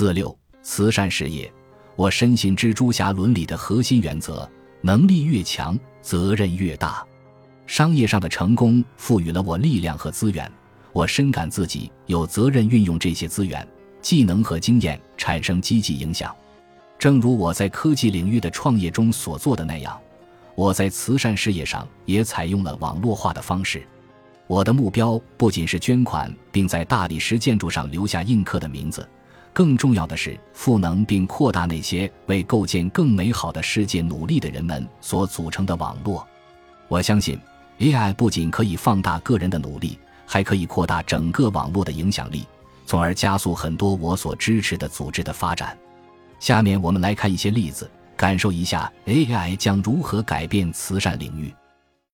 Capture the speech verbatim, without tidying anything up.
四六，慈善事业。我深信蜘蛛侠伦理的核心原则：能力越强，责任越大。商业上的成功赋予了我力量和资源，我深感自己有责任运用这些资源、技能和经验，产生积极影响。正如我在科技领域的创业中所做的那样，我在慈善事业上也采用了网络化的方式。我的目标不仅是捐款并在大理石建筑上留下印刻的名字，更重要的是赋能并扩大那些为构建更美好的世界努力的人们所组成的网络。我相信 A I 不仅可以放大个人的努力，还可以扩大整个网络的影响力，从而加速很多我所支持的组织的发展。下面我们来看一些例子，感受一下 A I 将如何改变慈善领域。